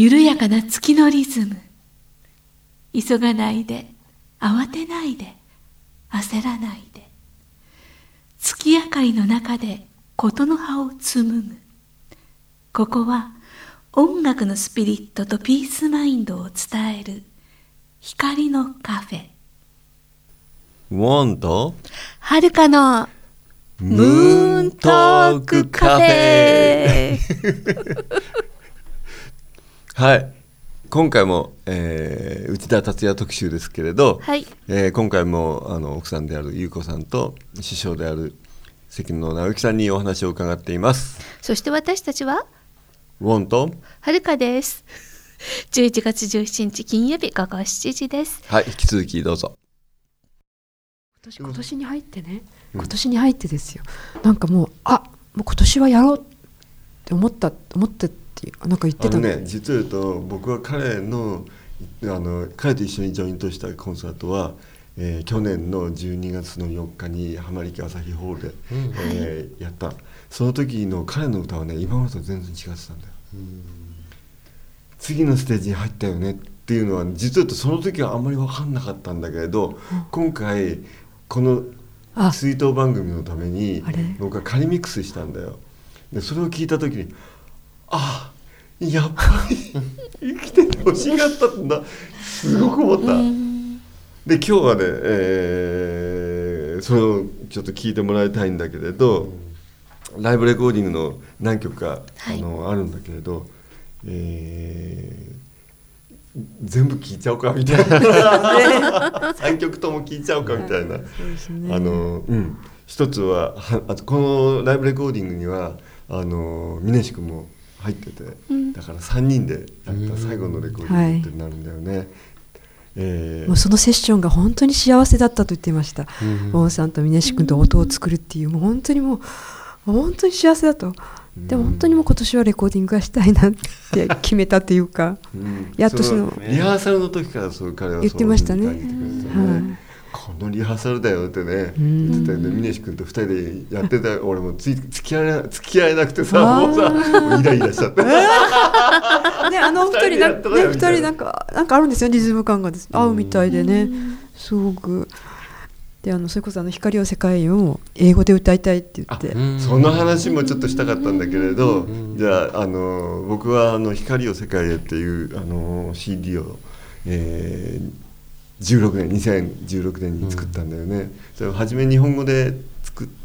緩やかな月のリズム。急がないで、慌てないで、焦らないで。月明かりの中で事の葉を紡ぐ。ここは音楽のスピリットとピースマインドを伝える光のカフェ。ワンとはるかのムーントークカフェ。はい、今回も、内田達也特集ですけれど、はい、今回も奥さんである優子さんと師匠である関野直之さんにお話を伺っています。そして私たちはウォンとはるかです。11月17日金曜日午後7時です。はい、引き続きどうぞ。今年に入ってね、今年に入ってですよ、なんかもう今年はやろうって思ってってなんか言ってたんだよね。実を言うと僕は彼と一緒にジョイントしたコンサートは、去年の12月の4日に浜力朝日ホールで、やった。その時の彼の歌はね、今までと全然違ってたんだよ。次のステージに入ったよねっていうのは、実はその時はあんまり分かんなかったんだけれど、今回この追悼番組のために僕は仮ミックスしたんだよ。でそれを聞いた時に、あ、やっぱり生きててほしかったんだ、すごく思った。で今日はね、それをちょっと聞いてもらいたいんだけれど、ライブレコーディングの何曲か、あるんだけれど、全部聴いちゃうかみたいな3曲とも聴いちゃうかみたいな、一つはあとこのライブレコーディングには峰志君も入ってて、だから3人でやった最後のレコーディングになるんだよね。もうそのセッションが本当に幸せだったと言ってました。ウォンさんと峰志君と音を作るっていう、もう本当に幸せだと。でも本当にもう今年はレコーディングがしたいなって決めたというか、やっとリハーサルの時から彼は言ってましたね。このリハーサルだよってね、言ってたよね。峰志君と2人でやってた。俺も付き合えなくてさ、もうイライラしちゃってね、2人なんかあるんですよ、リズム感がです、合うみたいでね、すごく。でそれこそ光を世界を英語で歌いたいって言って、その話もちょっとしたかったんだけれど、じゃあ僕は光を世界へっていうCD を、2016年に作ったんだよね。それを初め日本語で作って、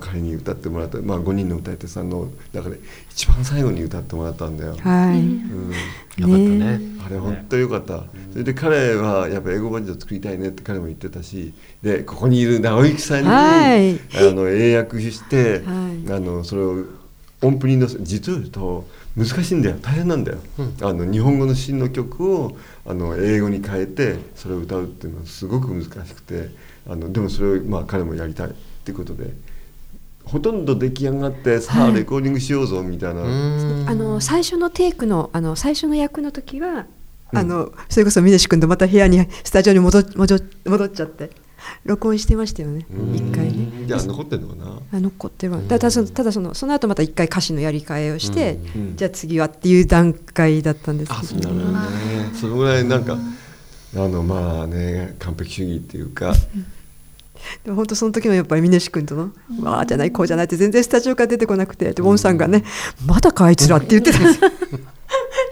彼に歌ってもらった、5人の歌い手さんの中で一番最後に歌ってもらったんだよ。よかったね。あれ本当によかった。それで彼はやっぱ英語バージョンを作りたいねって彼も言ってたし、でここにいる直之さんに、英訳して、それを音符に乗せ、実を言うと難しいんだよ、大変なんだよ。日本語の詩の曲を英語に変えてそれを歌うっていうのはすごく難しくて、でもそれを彼もやりたいっていうことで。ほとんど出来上がって、さあレコーディングしようぞみたいな。最初のテイクの最初の役の時は、それこそ峰志君とまた部屋にスタジオに戻っちゃって録音してましたよね。一回ね。じゃあ残ってるのかな。残ってる。ただその後また一回歌詞のやり替えをして、じゃあ次はっていう段階だったんですけど。そのぐらいなんか完璧主義っていうか。でも本当その時もやっぱり峰志君とのじゃないこうじゃないって全然スタジオから出てこなくて、でウォンさんがね、まだかあいつらって言ってたんですよ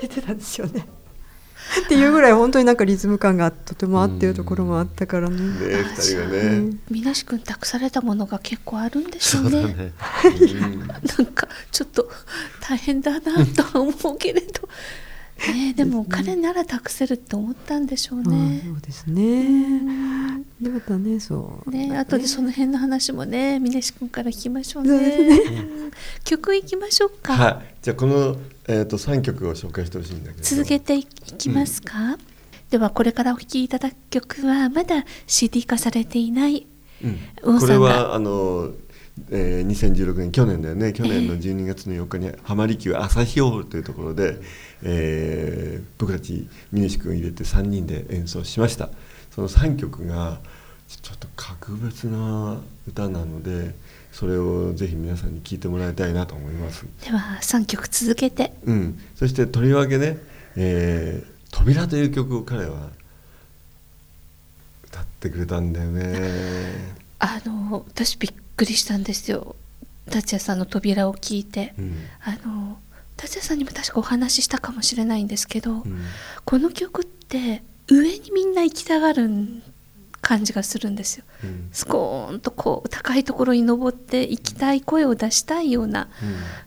言ってたんですよねっていうぐらい本当になんかリズム感がとても合ってるところもあったからね。2人がね、峰志君託されたものが結構あるんですよね。なんかちょっと大変だなとは思うけれどでも彼なら託せるって思ったんでしょうね。そうですね。よかったね。そうね。後でその辺の話もね、峰志君から聞きましょうね。曲いきましょうか。はい。じゃあこの3曲を紹介してほしいんだけど。続けていきますか。ではこれからお聴きいただく曲はまだ CD 化されていない。これは2016年去年だよね。去年の12月の4日に浜離宮朝日ホールというところで、僕たち峰志君を入れて3人で演奏しました。その3曲がちょっと格別な歌なので、それをぜひ皆さんに聞いてもらいたいなと思います。では3曲続けて、そしてとりわけね、扉という曲を彼は歌ってくれたんだよね。私びっくりしたんですよ、達也さんの扉を聞いて、達也さんにも確かお話ししたかもしれないんですけど、この曲って上にみんな行きたがる感じがするんですよ、スコーンとこう高いところに登って行きたい、声を出したいような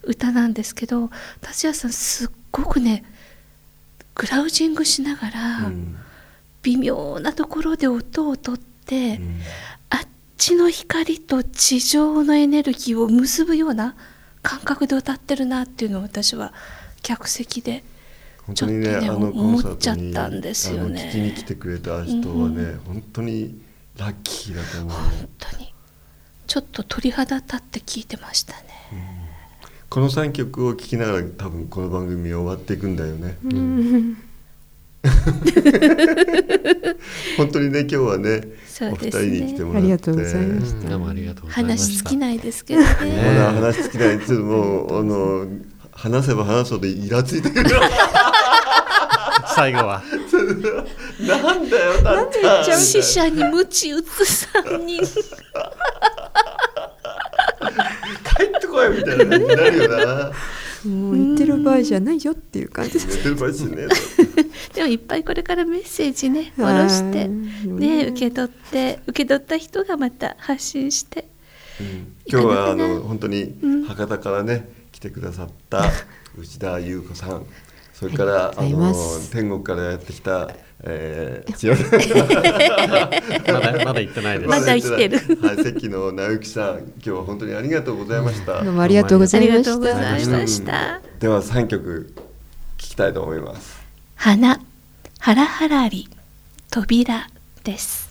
歌なんですけど、達也さんすっごくねグラウジングしながら微妙なところで音をとって、あっちの光と地上のエネルギーを結ぶような感覚で歌ってるなっていうのを私は客席でちょっとね思っちゃったんですよね。聞きに来てくれた人はね、本当にラッキーだと思う。本当にちょっと鳥肌立って聞いてましたね、この3曲を聴きながら多分この番組終わっていくんだよね、本当にね今日は ねお二人に来てもらってありがとうございました。どうもありがとうございました。話尽きないですけどね、まだ話尽きないですもう話せば話すほどイラついてくる最後はなんだよだった死者に鞭打つ3人帰ってこいみたいなになるよなもう言ってる場合じゃないよっていう感じです言ってる場合じゃないでもいっぱいこれからメッセージね下ろして、受け取った人がまた発信して、今日は本当に博多からね、来てくださった内田裕子さん、それから天国からやってきた、まだ行ってないです。まだ生きてる。関野直之さん、今日は本当にありがとうございました。どうもありがとうございました。では3曲聴きたいと思います。花、ハラハラリ、扉です。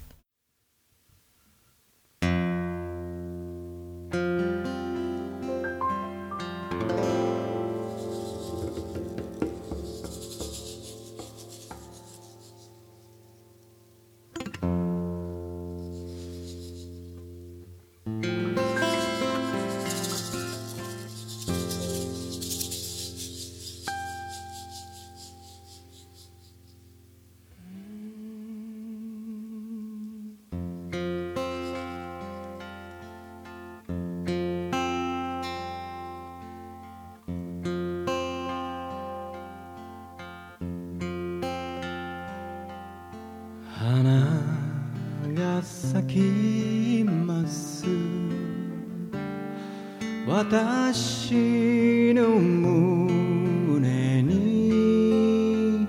私の胸に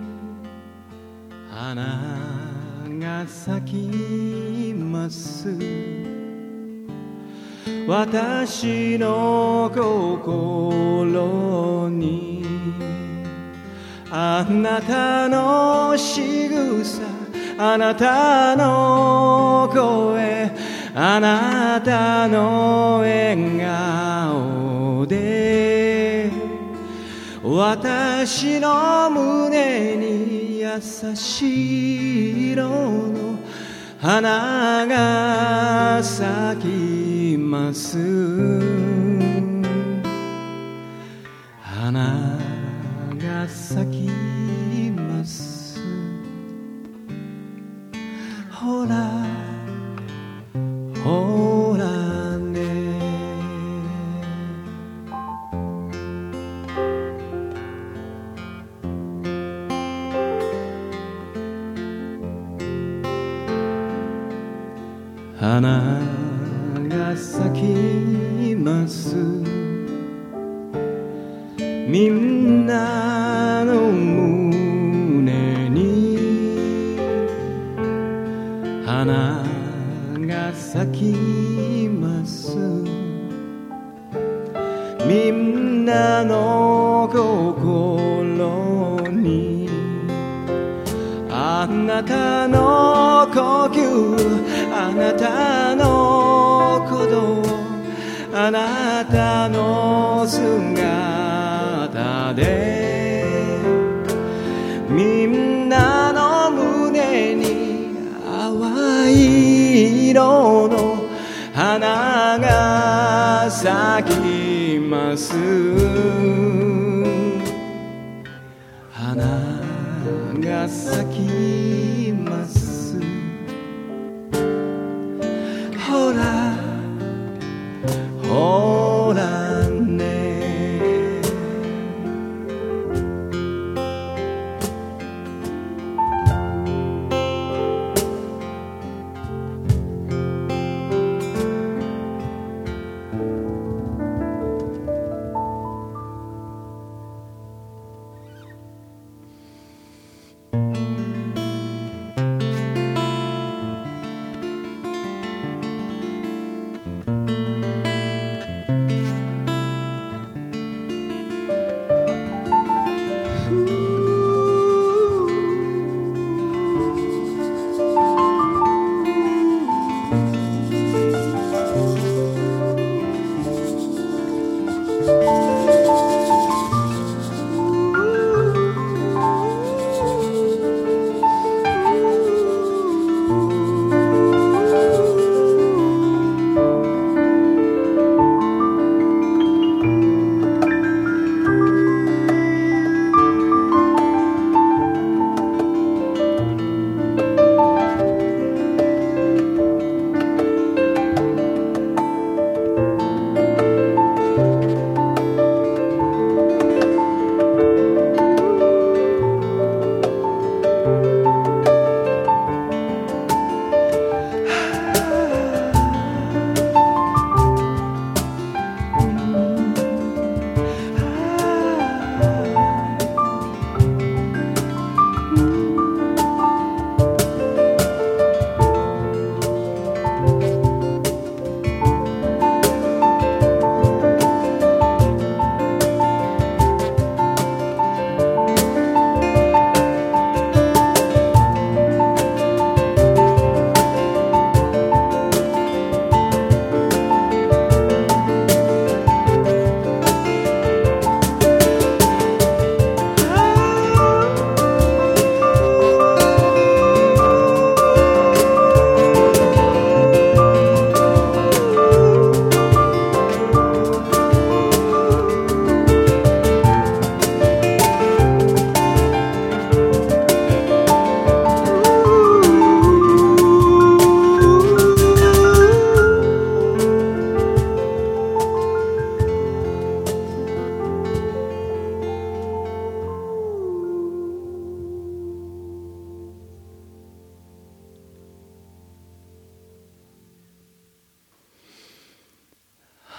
花が咲きます。私の心にあなたの仕草、あなたの声、あなたの笑顔で私の胸に優しい色の花が咲きます。花が咲きます。ほらほらね、花が咲きます。みんなの胸に花咲きます。みんなの心にあなたの呼吸、あなたの鼓動、あなたの姿でみんなの胸に淡い色の花がが咲きます」「花が咲きます」「ほらほらね」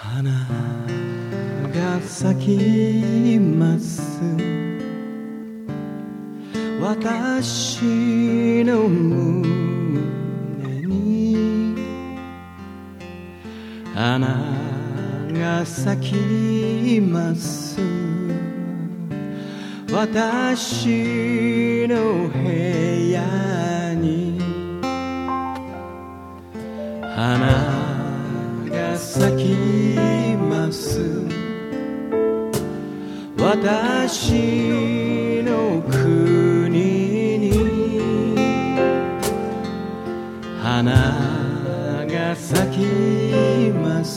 花が咲きます。私の胸に花が咲きます。私の部屋に花咲きます。私の国に花が咲きます。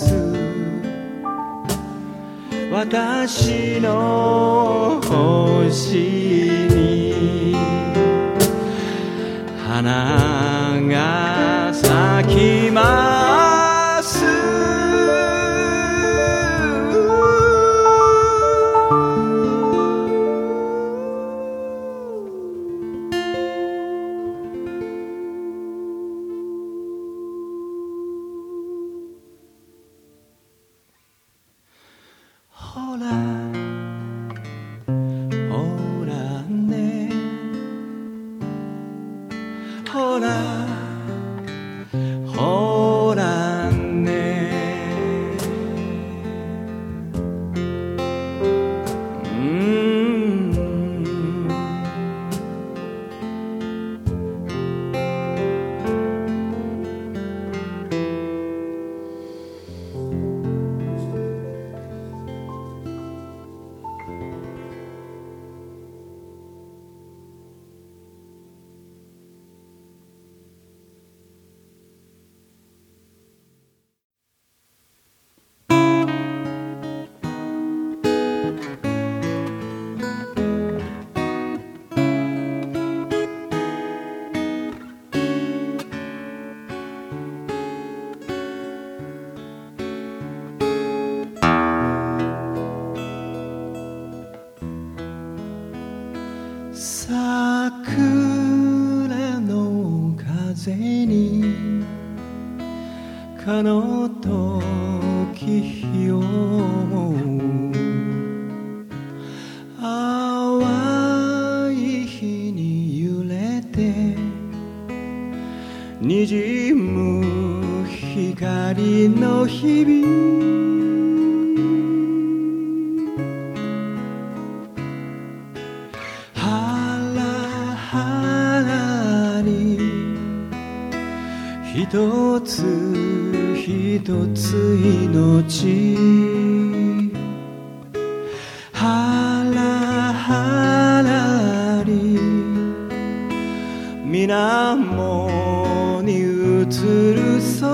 私の星に花が咲きます。ほらほらね、ほらほらね、桜の風にかのとき日を思う。淡い日に揺れて滲む光の日々。一つ一つ命はらはらり水面に映る空。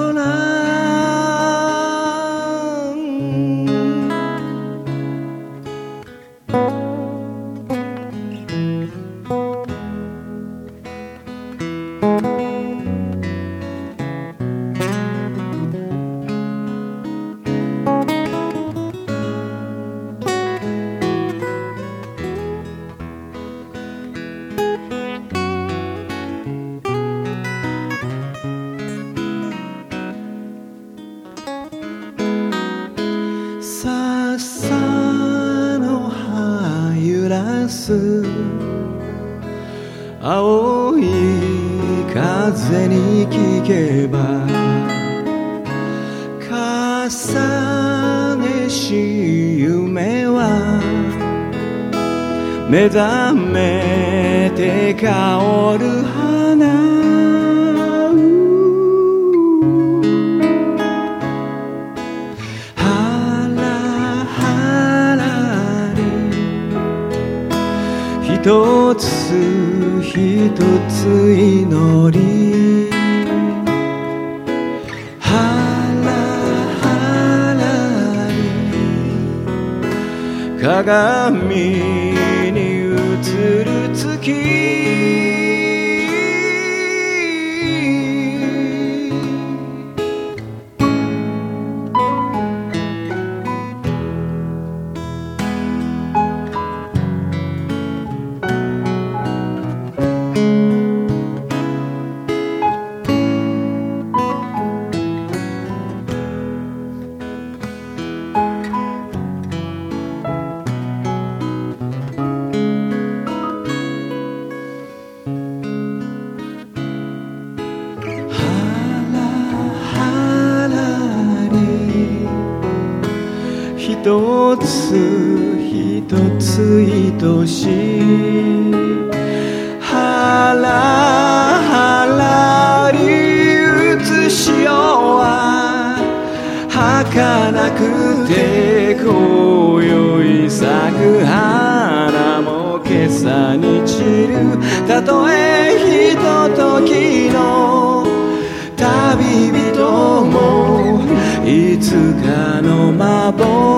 笹の葉揺らす青い風に聞けば、重ねし夢は目覚めて香る花。一つ一つ祈りはらはらり鏡に映る月。一つ一つ愛しいはらはらり映しようは儚くて、今宵咲く花も今朝に散る。たとえひとときの旅人もいつかの幻。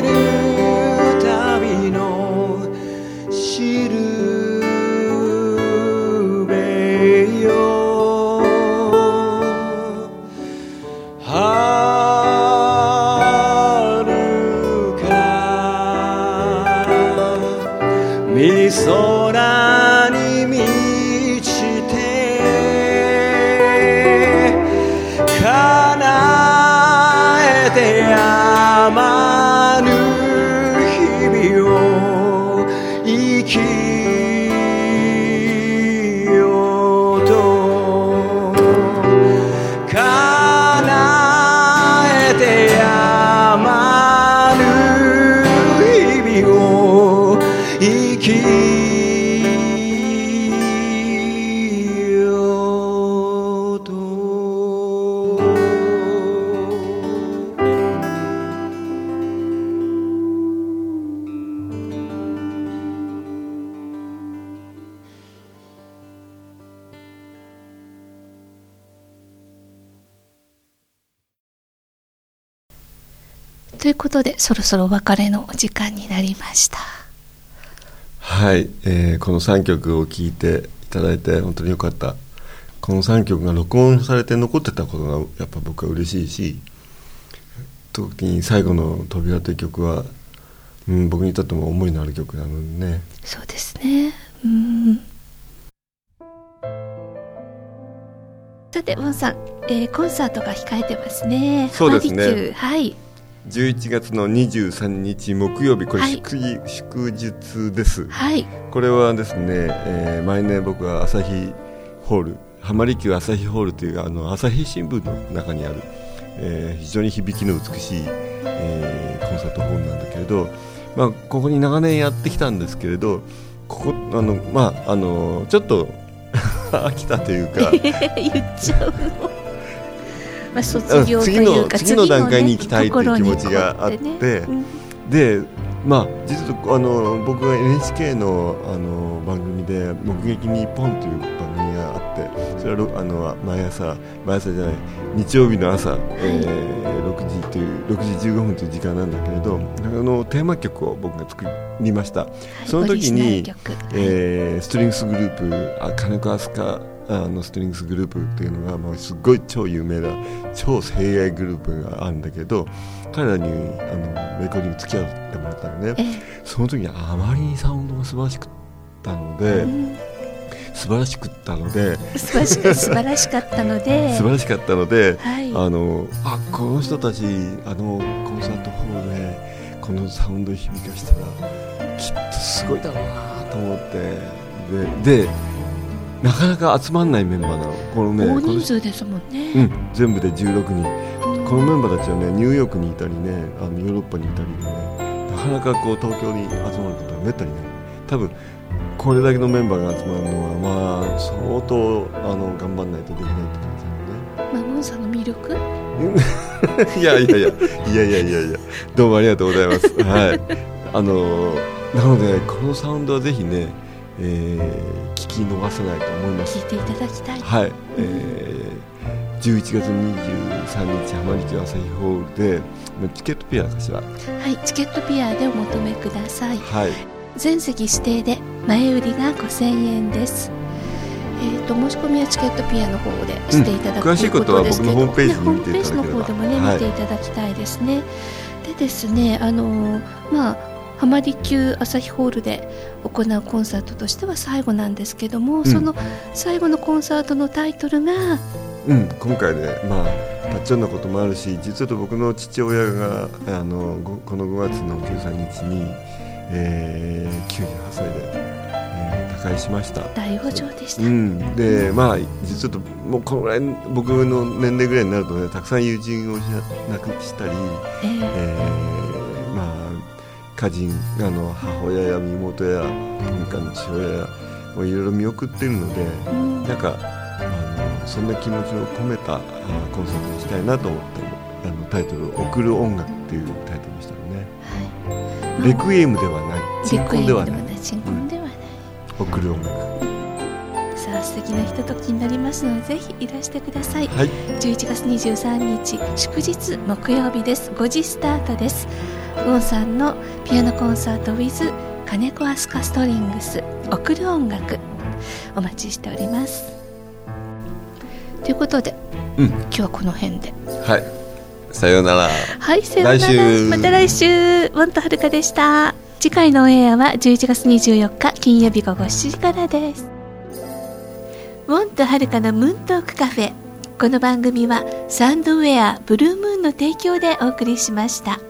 れる旅のしるべよ、遥かみそらに満ちて叶えてやまぬ日々を生きようと、叶えてやまぬ日々を生きということで、そろそろお別れのお時間になりました。はい、この3曲を聴いていただいて本当に良かった。この3曲が録音されて残ってたことがやっぱ僕は嬉しいし、特に最後の扉という曲は、僕にとっても思いのある曲なのでね。そうですね。さて、ボンさん、コンサートが控えてますね。そうですね。ハービキュー、はい。11月の23日木曜日、これ 祝日です、はい、これはですね、毎年僕は朝日ホール、浜離宮朝日ホールという朝日新聞の中にある、非常に響きの美しい、コンサートホールなんだけれど、ここに長年やってきたんですけれど、ここちょっと飽きたというか言っちゃうの卒業というか次の段階に行きたいという気持ちがあって、で、実は僕が NHK の、番組で「目撃日本」という番組があって、それは日曜日の朝、6時15分という時間なんだけれど、テーマ曲を僕が作りました、はい、その時に、ストリングスグループ金子飛鳥ストリングスグループっていうのが、すごい超有名な超精鋭グループがあるんだけど、彼らにレコーディング付き合ってもらったのね。その時にあまりにサウンドが素晴らしかったので、はい、この人たちコンサートホールでこのサウンド響かしたらきっとすごいだろうなと思って、でなかなか集まんないメンバーなの。大人数ですもんね。全部で16人、このメンバーたちはね、ニューヨークにいたりね、ヨーロッパにいたりでね、なかなか東京に集まることはめったにない。多分これだけのメンバーが集まるのは相当頑張んないとできないって感じなのね。モンさんの魅力いやどうもありがとうございます。はい、なのでこのサウンドはぜひね、聞き逃せないと思います。聞いていただきたい。はい、11月23日浜離宮朝日ホールでチケットピアかしら。はい、チケットピアでお求めください。はい、全席指定で前売りが5,000円です。申し込みはチケットピアの方でしていただく、ということですけど、詳しいことは僕のホームページに見ていただければ、ホームページの方でもね、はい、見ていただきたいですね。でですね、浜離宮朝日ホールで行うコンサートとしては最後なんですけども、その最後のコンサートのタイトルが、今回ね、たっちゃんのこともあるし、実は僕の父親がこの5月の13日に、98歳で、他界しました。大往生でした。で、実はもうこのぐらい僕の年齢ぐらいになるとね、たくさん友人を亡くしたり、家人、母親や妹や文化の父親やいろいろ見送っているので、そんな気持ちを込めたコンサートにしたいなと思って、タイトルを「贈る音楽」っていうタイトルにしたのね。はい、レクイエムではない、鎮魂ではない、贈る音楽。さあ、素敵なひとときになりますので、ぜひいらしてください。はい、11月23日祝日木曜日です。5時スタートです。ウオさんのピアノコンサート with 金子飛鳥ストリングス送る音楽、お待ちしておりますということで、今日はこの辺で、さようなら。さようなら。また来週。ワンとはるかでした。次回のオンエアは11月24日金曜日午後7時からです。ウォンとはるかのムーントークカフェ。この番組はサンドウェアブルームーンの提供でお送りしました。